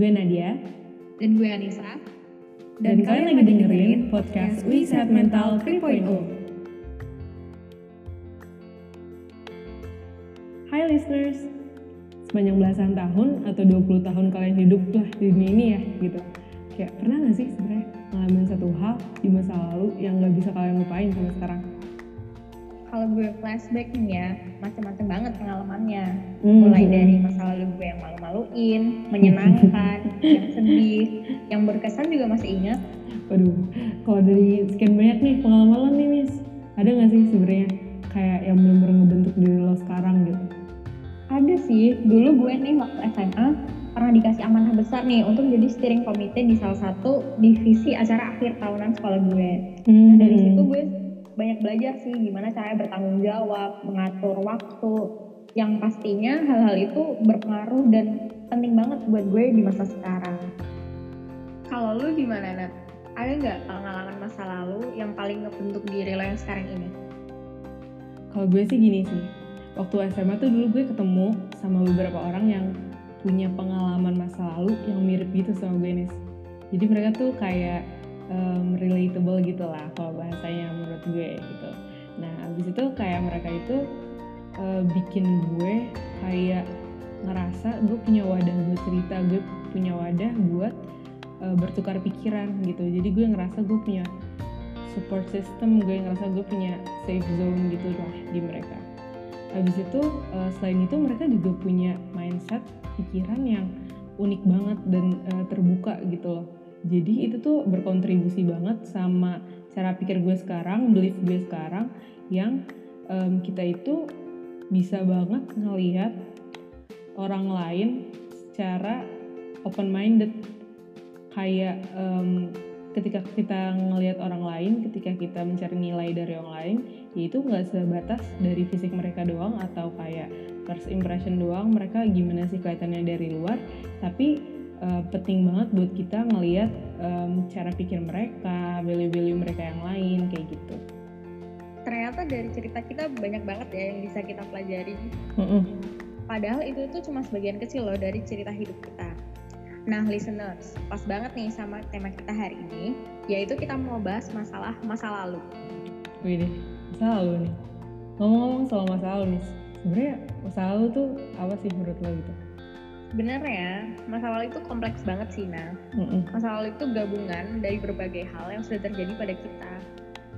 Gue Nadia. Dan gue Anissa. Dan kalian lagi dengerin podcast We Sehat Mental 3.0. Hai listeners. Sepanjang belasan tahun atau 20 tahun kalian hidup lah di dunia ini ya gitu. Kayak pernah gak sih sebenarnya ngalamin satu hal di masa lalu yang gak bisa kalian lupain sampai sekarang? Kalau gue flashback nih ya, macam-macam banget pengalamannya. Mulai dari masa lalu gue yang malu-maluin, menyenangkan, yang sedih, yang berkesan juga masih ingat. Waduh, kalau dari sekian banyak nih pengalaman lo nih Miss, ada gak sih sebenarnya kayak yang bener-bener ngebentuk diri lo sekarang gitu? Ada sih, dulu gue nih waktu SMA pernah dikasih amanah besar nih untuk jadi steering komite di salah satu divisi acara akhir tahunan sekolah gue. Nah dari situ gue banyak belajar sih gimana caranya bertanggung jawab, mengatur waktu, yang pastinya hal-hal itu berpengaruh dan penting banget buat gue di masa sekarang. Kalau lu gimana Nat? Ada nggak pengalaman masa lalu yang paling ngebentuk diri lo yang sekarang ini? Kalau gue sih gini sih, waktu SMA tuh dulu gue ketemu sama beberapa orang yang punya pengalaman masa lalu yang mirip gitu sama gue Nis. Jadi mereka tuh kayak relatable gitu lah kalau bahasanya menurut gue gitu. Nah abis itu kayak mereka itu bikin gue kayak ngerasa gue punya wadah buat cerita, gue punya wadah buat bertukar pikiran gitu. Jadi gue ngerasa gue punya support system, gue ngerasa gue punya safe zone gitu lah di mereka. Abis itu selain itu mereka juga punya mindset pikiran yang unik banget dan terbuka gitu loh. Jadi itu tuh berkontribusi banget sama cara pikir gue sekarang, belief gue sekarang yang kita itu bisa banget ngelihat orang lain secara open minded. Kayak ketika kita ngelihat orang lain, ketika kita mencari nilai dari orang lain, yaitu nggak sebatas dari fisik mereka doang atau kayak first impression doang, mereka gimana sih kelihatannya dari luar, tapi penting banget buat kita ngelihat cara pikir mereka, value-value mereka yang lain, kayak gitu. Ternyata dari cerita kita banyak banget ya yang bisa kita pelajari. Padahal itu tuh cuma sebagian kecil loh dari cerita hidup kita. Nah listeners, pas banget nih sama tema kita hari ini, yaitu kita mau bahas masalah masa lalu. Wih deh, masa lalu nih. Ngomong-ngomong soal masa lalu nih, sebenarnya masa lalu tuh apa sih menurut lo gitu? Sebenarnya masa lalu itu kompleks banget sih, Nah. Masa lalu itu gabungan dari berbagai hal yang sudah terjadi pada kita.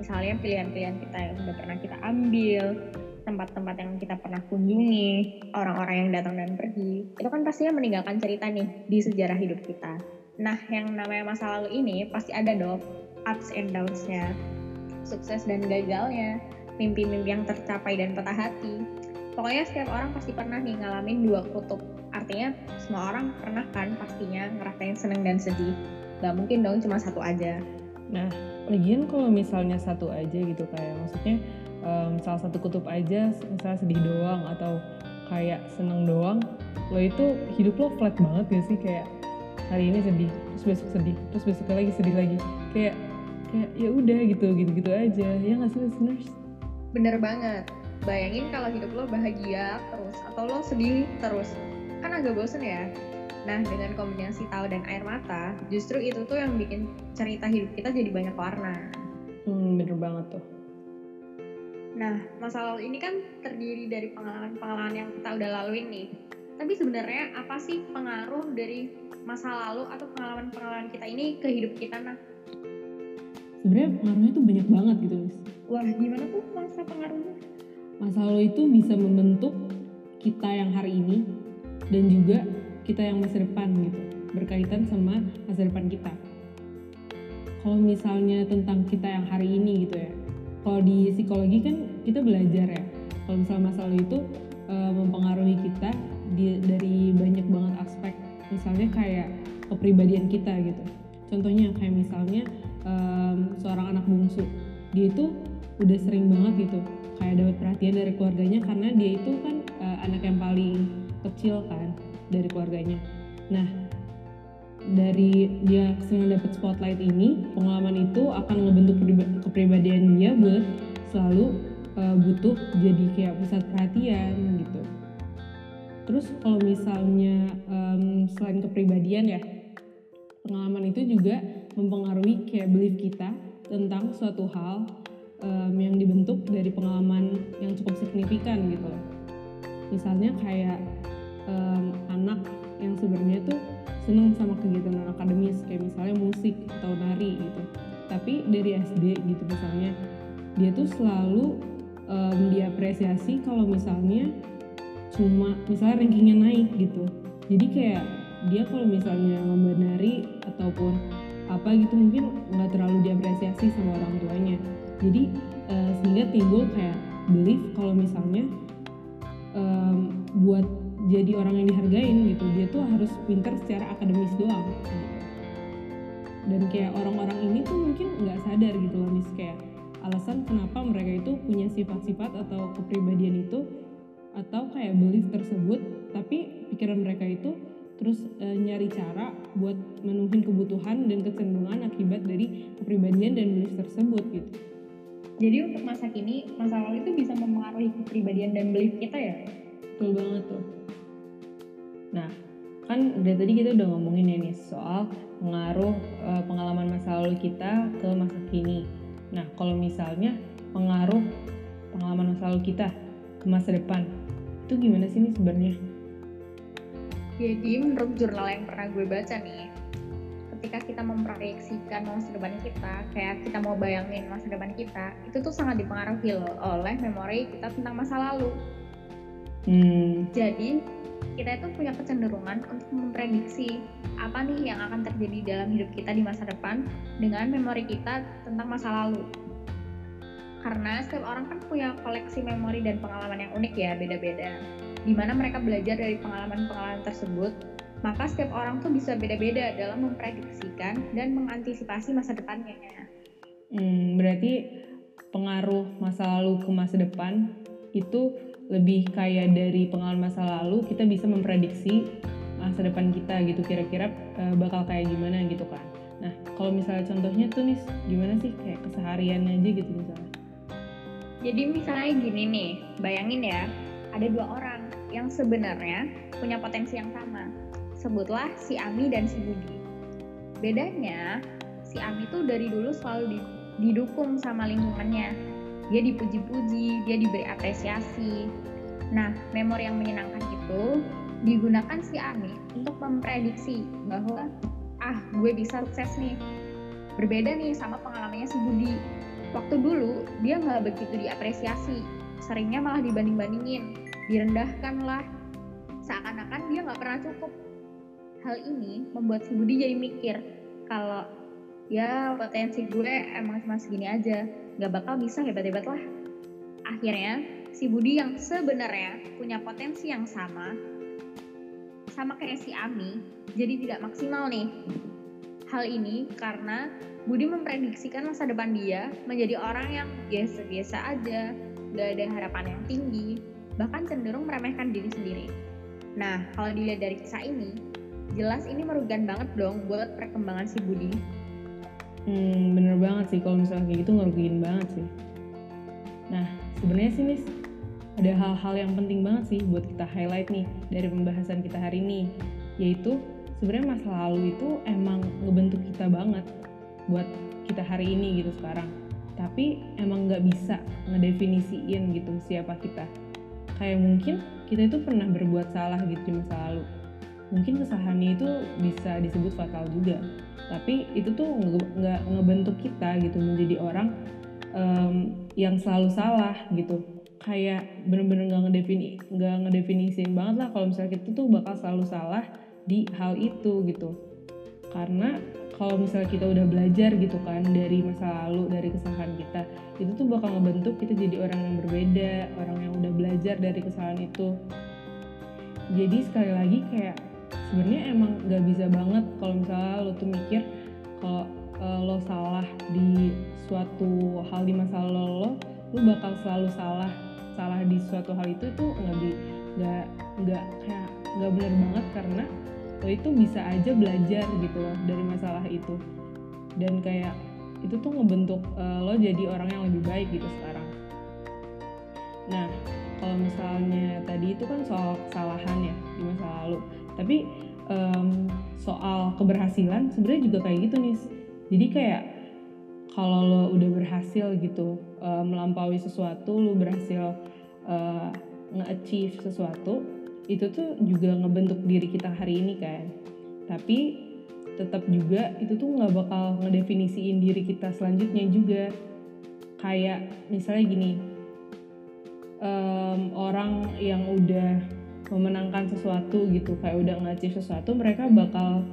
Misalnya pilihan-pilihan kita yang sudah pernah kita ambil, tempat-tempat yang kita pernah kunjungi, orang-orang yang datang dan pergi. Itu kan pastinya meninggalkan cerita nih di sejarah hidup kita. Nah, yang namanya masa lalu ini pasti ada dong ups and downs-nya, sukses dan gagalnya, mimpi-mimpi yang tercapai dan patah hati. Pokoknya setiap orang pasti pernah nih ngalamin dua kutub. Artinya semua orang pernah kan pastinya ngerasain seneng dan sedih. Gak mungkin dong cuma satu aja. Nah, lagian kalau misalnya satu aja gitu kayak maksudnya salah satu kutub aja misalnya sedih doang atau kayak seneng doang, lo itu hidup lo flat banget gak sih? Kayak hari ini sedih, terus besok sedih, terus besok lagi sedih lagi. Kayak ya udah gitu aja. Ya nggak sih listeners? Bener banget. Bayangin kalau hidup lo bahagia terus atau lo sedih terus. Kan agak bosen ya. Nah dengan kombinasi tawa dan air mata, justru itu tuh yang bikin cerita hidup kita jadi banyak warna. Bener banget tuh. Nah masa lalu ini kan terdiri dari pengalaman-pengalaman yang kita udah laluin nih. Tapi sebenarnya apa sih pengaruh dari masa lalu atau pengalaman-pengalaman kita ini ke hidup kita Nah? Sebenarnya pengaruhnya tuh banyak banget gitu Miss. Wah gimana tuh masa pengaruhnya? Masa lalu itu bisa membentuk kita yang hari ini dan juga kita yang masa depan gitu, berkaitan sama masa depan kita. Kalau misalnya tentang kita yang hari ini gitu ya, kalau di psikologi kan kita belajar ya, kalau misalnya masa lalu itu mempengaruhi kita dari banyak banget aspek, misalnya kayak kepribadian kita gitu. Contohnya kayak misalnya seorang anak bungsu, dia itu udah sering banget gitu, kayak dapat perhatian dari keluarganya karena dia itu kan anak yang paling kecil kan dari keluarganya. Nah, dari dia sering dapat spotlight ini, pengalaman itu akan ngebentuk kepribadian dia buat selalu butuh jadi kayak pusat perhatian gitu. Terus kalau misalnya selain kepribadian ya, pengalaman itu juga mempengaruhi kayak belief kita tentang suatu hal yang dibentuk dari pengalaman yang cukup signifikan gitu. Misalnya kayak anak yang sebenarnya tuh seneng sama kegiatan akademis kayak misalnya musik atau nari gitu, tapi dari SD gitu misalnya dia tuh selalu diapresiasi kalau misalnya cuma misalnya rankingnya naik gitu. Jadi kayak dia kalau misalnya lomba nari ataupun apa gitu mungkin nggak terlalu diapresiasi sama orang tuanya. Jadi sehingga timbul kayak belief kalau misalnya buat jadi orang yang dihargain gitu dia tuh harus pinter secara akademis doang. Dan kayak orang-orang ini tuh mungkin nggak sadar gitu loh mis, kayak alasan kenapa mereka itu punya sifat-sifat atau kepribadian itu atau kayak belief tersebut, tapi pikiran mereka itu terus nyari cara buat menuhin kebutuhan dan kecenderungan akibat dari kepribadian dan belief tersebut gitu. Jadi untuk masa kini, masa lalu itu bisa mempengaruhi kepribadian dan belief kita ya? Betul banget tuh. Nah, kan dari tadi kita udah ngomongin ya nih soal pengaruh pengalaman masa lalu kita ke masa kini. Nah, kalau misalnya pengaruh pengalaman masa lalu kita ke masa depan, itu gimana sih nih sebenarnya? Jadi menurut jurnal yang pernah gue baca nih, ketika kita memproyeksikan masa depan kita, kayak kita mau bayangin masa depan kita, itu tuh sangat dipengaruhi loh oleh memori kita tentang masa lalu. Jadi kita itu punya kecenderungan untuk memprediksi apa nih yang akan terjadi dalam hidup kita di masa depan dengan memori kita tentang masa lalu. Karena setiap orang kan punya koleksi memori dan pengalaman yang unik ya, beda-beda. Dimana mereka belajar dari pengalaman-pengalaman tersebut, maka setiap orang tuh bisa beda-beda dalam memprediksikan dan mengantisipasi masa depannya. Berarti pengaruh masa lalu ke masa depan itu lebih kayak dari pengalaman masa lalu kita bisa memprediksi masa depan kita gitu, kira-kira bakal kayak gimana gitu kan. Nah, kalau misalnya contohnya tuh nih, gimana sih kayak kesehariannya aja gitu misalnya. Jadi misalnya gini nih, bayangin ya, ada dua orang yang sebenarnya punya potensi yang sama. Sebutlah si Ami dan si Budi. Bedanya, si Ami tuh dari dulu selalu didukung sama lingkungannya. Dia dipuji-puji, dia diberi apresiasi. Nah, memori yang menyenangkan itu digunakan si Ami untuk memprediksi bahwa gue bisa sukses nih. Berbeda nih sama pengalamannya si Budi. Waktu dulu, dia nggak begitu diapresiasi. Seringnya malah dibanding-bandingin, direndahkan lah. Seakan-akan dia nggak pernah cukup. Hal ini membuat si Budi jadi mikir, kalau ya potensi gue emang cuma segini aja, nggak bakal bisa hebat-hebat lah. Akhirnya, si Budi yang sebenarnya punya potensi yang sama kayak si Ami, jadi tidak maksimal nih. Hal ini karena Budi memprediksikan masa depan dia menjadi orang yang biasa-biasa aja, gak ada harapan yang tinggi, bahkan cenderung meremehkan diri sendiri. Nah, kalau dilihat dari kisah ini, jelas ini merugikan banget dong buat perkembangan si Budi. Bener banget sih, kalau misalnya kayak gitu ngerugiin banget sih. Nah, sebenarnya sih Miss, ada hal-hal yang penting banget sih buat kita highlight nih dari pembahasan kita hari ini, yaitu sebenarnya masa lalu itu emang ngebentuk kita banget buat kita hari ini gitu sekarang, tapi emang nggak bisa ngedefinisiin gitu siapa kita. Kayak mungkin kita itu pernah berbuat salah gitu di masa lalu, mungkin kesalahannya itu bisa disebut fatal juga, tapi itu tuh nggak ngebentuk kita gitu menjadi orang yang selalu salah gitu. Kayak bener-bener nggak ngedefinisiin banget lah kalau misalnya kita tuh bakal selalu salah di hal itu gitu. Karena kalau misalnya kita udah belajar gitu kan dari masa lalu, dari kesalahan kita, itu tuh bakal ngebentuk kita jadi orang yang berbeda, orang yang udah belajar dari kesalahan itu. Jadi sekali lagi kayak sebenarnya emang gak bisa banget kalau misalnya lo tuh mikir kalau lo salah di suatu hal di masa lalu lo bakal selalu salah di suatu hal itu tuh nggak benar banget, karena lo itu bisa aja belajar gitu loh dari masalah itu, dan kayak itu tuh ngebentuk lo jadi orang yang lebih baik gitu sekarang. Nah, kalau misalnya tadi itu kan soal kesalahan ya, di masa lalu. Tapi soal keberhasilan sebenarnya juga kayak gitu nih. Jadi kayak kalau lo udah berhasil gitu melampaui sesuatu, lo berhasil nge-achieve sesuatu, itu tuh juga ngebentuk diri kita hari ini kan. Tapi tetap juga itu tuh nggak bakal ngedefinisiin diri kita selanjutnya juga. Kayak misalnya gini, orang yang udah memenangkan sesuatu gitu, kayak udah nge-achieve sesuatu, mereka bakal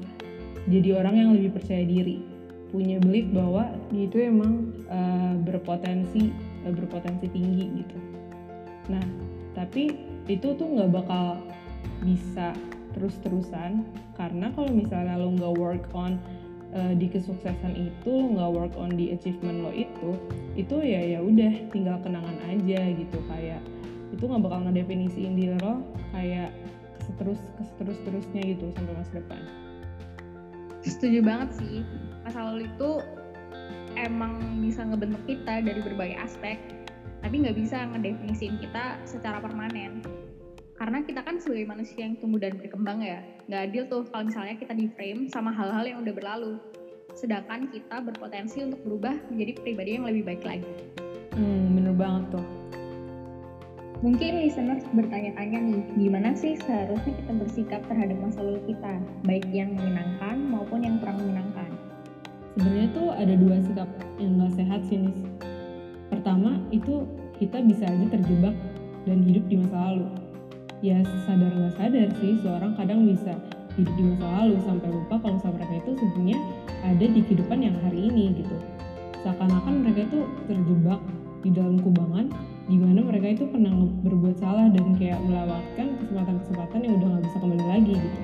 jadi orang yang lebih percaya diri, punya belief bahwa dia itu emang berpotensi tinggi gitu. Nah, tapi itu tuh nggak bakal bisa terus-terusan, karena kalau misalnya lo nggak work on di kesuksesan itu, lo nggak work on di achievement lo itu ya udah tinggal kenangan aja gitu. Kayak itu nggak bakal ngedefinisiin diri lo kayak terus-terusnya gitu sampai masa depan. Setuju banget sih, masa lalu itu emang bisa ngebentuk kita dari berbagai aspek, tapi nggak bisa ngedefinisiin kita secara permanen. Karena kita kan sebagai manusia yang tumbuh dan berkembang ya, nggak adil tuh kalau misalnya kita di-frame sama hal-hal yang udah berlalu. Sedangkan kita berpotensi untuk berubah menjadi pribadi yang lebih baik lagi. Bener banget tuh. Mungkin listeners bertanya-tanya nih, gimana sih seharusnya kita bersikap terhadap masa lalu kita, baik yang menyenangkan maupun yang kurang menyenangkan? Sebenarnya tuh ada dua sikap yang nggak sehat sih, Nis. Pertama, itu kita bisa aja terjebak dan hidup di masa lalu. Ya sadar nggak sadar sih, seorang kadang bisa hidup di masa lalu sampai lupa kalau misalnya mereka itu sebenarnya ada di kehidupan yang hari ini gitu. Seakan-akan mereka itu terjebak di dalam kubangan di mana mereka itu pernah berbuat salah dan kayak melewatkan kesempatan-kesempatan yang udah nggak bisa kembali lagi gitu.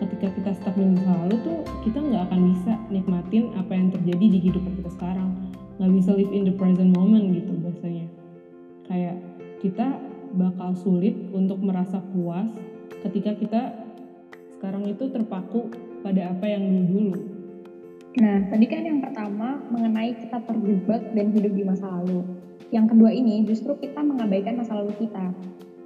Ketika kita stuck di masa lalu tuh, kita nggak akan bisa nikmatin apa yang terjadi di kehidupan kita sekarang. Nggak bisa live in the present moment gitu biasanya. Kayak kita bakal sulit untuk merasa puas ketika kita sekarang itu terpaku pada apa yang dulu. Nah, tadi kan yang pertama mengenai kita terjebak dan hidup di masa lalu. Yang kedua ini justru kita mengabaikan masa lalu kita.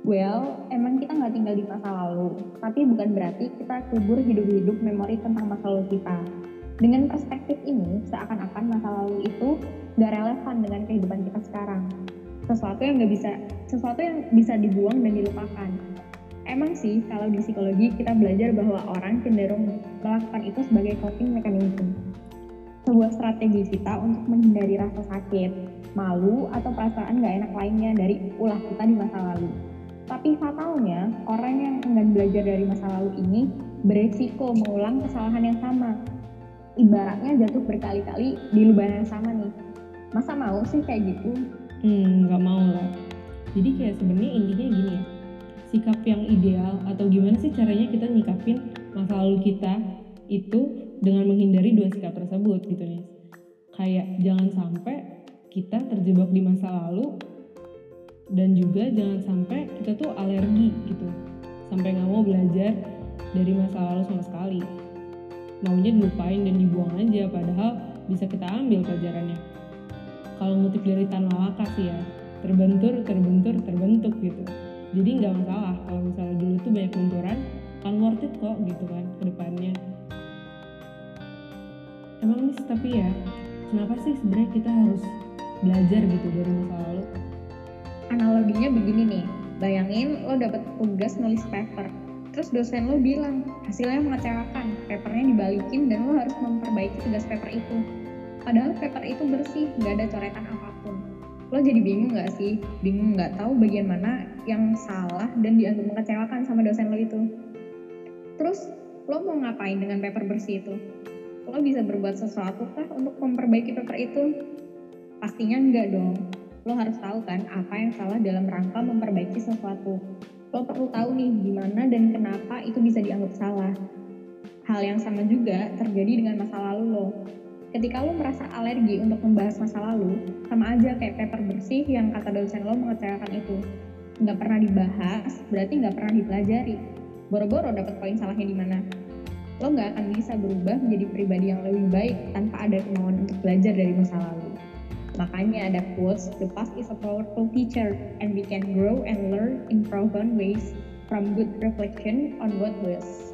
Well, emang kita nggak tinggal di masa lalu, tapi bukan berarti kita kubur hidup-hidup memori tentang masa lalu kita. Dengan perspektif ini, seakan-akan masa lalu itu nggak relevan dengan kehidupan kita sekarang. Sesuatu yang bisa dibuang dan dilupakan. Emang sih kalau di psikologi kita belajar bahwa orang cenderung melakukan itu sebagai coping mechanism, sebuah strategi kita untuk menghindari rasa sakit, malu, atau perasaan gak enak lainnya dari ulah kita di masa lalu. Tapi fatalnya, orang yang enggan belajar dari masa lalu ini beresiko mengulang kesalahan yang sama. Ibaratnya jatuh berkali-kali di lubang yang sama nih. Masa mau sih kayak gitu? Nggak mau lah. Jadi kayak sebenarnya intinya gini ya, sikap yang ideal atau gimana sih caranya kita nyikapin masa lalu kita itu dengan menghindari dua sikap tersebut gitu nih. Kayak jangan sampai kita terjebak di masa lalu, dan juga jangan sampai kita tuh alergi gitu, sampai nggak mau belajar dari masa lalu sama sekali. Maunya dilupain dan dibuang aja, padahal bisa kita ambil pelajarannya. Kalau ngutip dari Tan Malaka sih ya, terbentur gitu. Jadi nggak masalah kalau misalnya dulu tuh banyak benturan, kan worth it kok gitu kan ke depannya. Emang nih, tapi ya kenapa sih sebenarnya kita harus belajar gitu dari masa lalu? Analoginya begini nih, bayangin lo dapet tugas nulis paper, terus dosen lo bilang hasilnya mengecewakan, papernya dibalikin dan lo harus memperbaiki tugas paper itu. Padahal paper itu bersih, nggak ada coretan apapun. Lo jadi bingung nggak sih? Bingung nggak tahu bagian mana yang salah dan dianggap mengecewakan sama dosen lo itu. Terus, lo mau ngapain dengan paper bersih itu? Lo bisa berbuat sesuatu kah untuk memperbaiki paper itu? Pastinya nggak dong. Lo harus tahu kan apa yang salah dalam rangka memperbaiki sesuatu. Lo perlu tahu nih gimana dan kenapa itu bisa dianggap salah. Hal yang sama juga terjadi dengan masa lalu lo. Ketika lo merasa alergi untuk membahas masa lalu, sama aja kayak paper bersih yang kata dosen lo mengecewakan itu. Nggak pernah dibahas, berarti nggak pernah dipelajari. Boro-boro dapat poin salahnya di mana. Lo nggak akan bisa berubah menjadi pribadi yang lebih baik tanpa ada kemauan untuk belajar dari masa lalu. Makanya ada quotes, "The past is a powerful teacher and we can grow and learn in profound ways from good reflection on what was.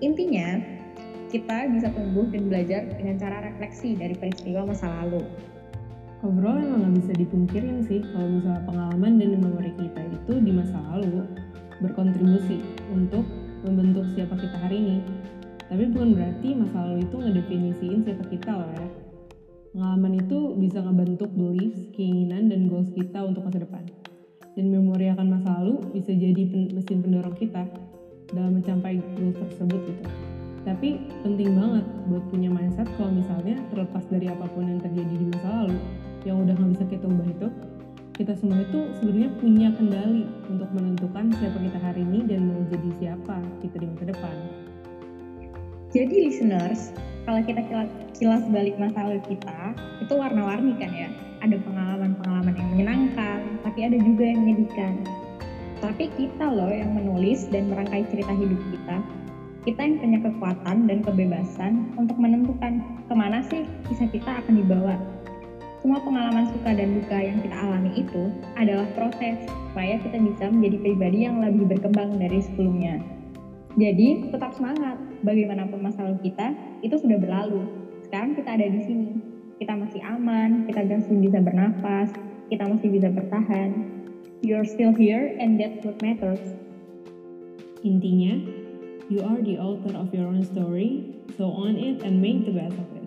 Intinya, kita bisa tumbuh dan belajar dengan cara refleksi dari peristiwa masa lalu. Overall emang gak bisa dipungkirin sih kalau misalnya pengalaman dan memori kita itu di masa lalu berkontribusi untuk membentuk siapa kita hari ini. Tapi bukan berarti masa lalu itu ngedefinisiin siapa kita loh ya. Pengalaman itu bisa ngebentuk beliefs, keinginan, dan goals kita untuk masa depan. Dan memori akan masa lalu bisa jadi mesin pendorong kita dalam mencapai goals tersebut gitu. Tapi penting banget buat punya mindset kalau misalnya terlepas dari apapun yang terjadi di masa lalu, yang udah gak bisa kita ubah itu, kita semua itu sebenarnya punya kendali untuk menentukan siapa kita hari ini dan mau jadi siapa kita di masa depan. Jadi listeners, kalau kita kilas balik masa lalu kita, itu warna-warni kan ya. Ada pengalaman-pengalaman yang menyenangkan, tapi ada juga yang menyedihkan. Tapi kita loh yang menulis dan merangkai cerita hidup kita. Kita yang punya kekuatan dan kebebasan untuk menentukan kemana sih kisah kita akan dibawa. Semua pengalaman suka dan duka yang kita alami itu adalah proses supaya kita bisa menjadi pribadi yang lebih berkembang dari sebelumnya. Jadi tetap semangat, bagaimanapun masalah kita itu sudah berlalu. Sekarang kita ada di sini, kita masih aman, kita masih bisa bernafas, kita masih bisa bertahan. You're still here and that's what matters. Intinya, you are the author of your own story, so own it and make the best of it.